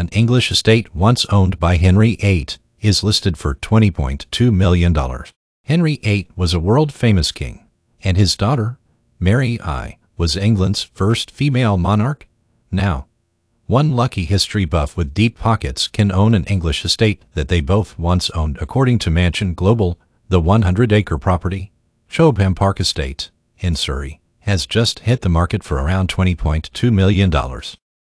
an English estate once owned by Henry VIII, is listed for $20.2 million. Henry VIII was a world-famous king, and his daughter, Mary I, was England's first female monarch. Now, one lucky history buff with deep pockets can own an English estate that they both once owned, according to Mansion Global. The 100-acre property, Chobham Park Estate, in Surrey, has just hit the market for around $20.2 million.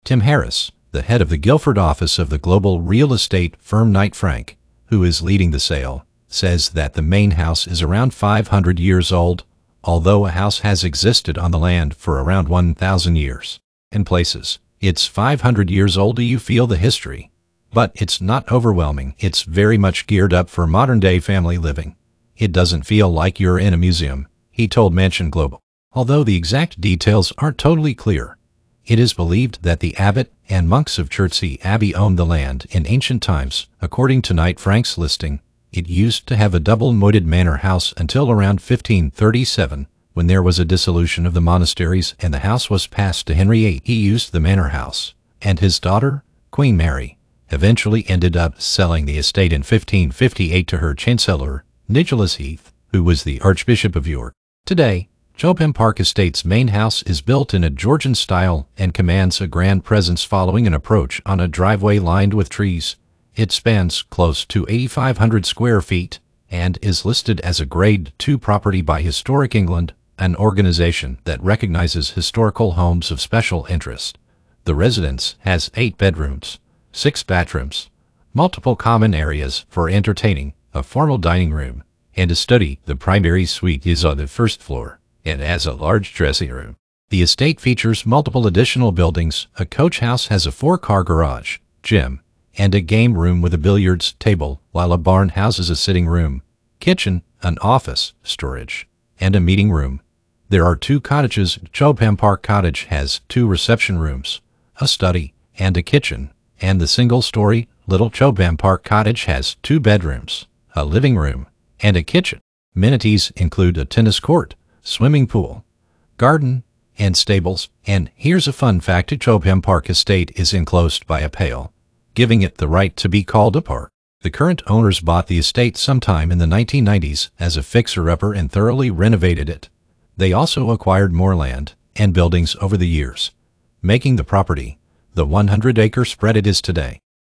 Tim Harris, the head of the Guilford office of the global real estate firm Knight Frank, who is leading the sale, says that the main house is around 500 years old, although a house has existed on the land for around 1,000 years. In places, it's 500 years old. You feel the history, but it's not overwhelming. It's very much geared up for modern-day family living. It doesn't feel like you're in a museum, he told Mansion Global. Although the exact details aren't totally clear, it is believed that the abbot and monks of Chertsey Abbey owned the land in ancient times. According to Knight Frank's listing, it used to have a double-moated manor house until around 1537, when there was a dissolution of the monasteries and the house was passed to Henry VIII. He used the manor house, and his daughter, Queen Mary, eventually ended up selling the estate in 1558 to her chancellor, Nicholas Heath, who was the Archbishop of York. Today, Chobham Park Estate's main house is built in a Georgian style and commands a grand presence following an approach on a driveway lined with trees. It spans close to 8,500 square feet and is listed as a Grade II property by Historic England, an organization that recognizes historical homes of special interest. The residence has 8 bedrooms, 6 bathrooms, multiple common areas for entertaining, a formal dining room, and a study. The primary suite is on the first floor and has a large dressing room. The estate features multiple additional buildings. A coach house has a 4-car garage, gym, and a game room with a billiards table, while a barn houses a sitting room, kitchen, an office, storage, and a meeting room. There are 2 cottages. Chobham Park Cottage has 2 reception rooms, a study, and a kitchen, and the single-story Little Chobham Park Cottage has 2 bedrooms, a living room, and a kitchen. Amenities include a tennis court, swimming pool, garden, and stables. And here's a fun fact: Chobham Park Estate is enclosed by a pale, giving it the right to be called a park. The current owners bought the estate sometime in the 1990s as a fixer-upper and thoroughly renovated it. They also acquired more land and buildings over the years, making the property the 100-acre spread it is today.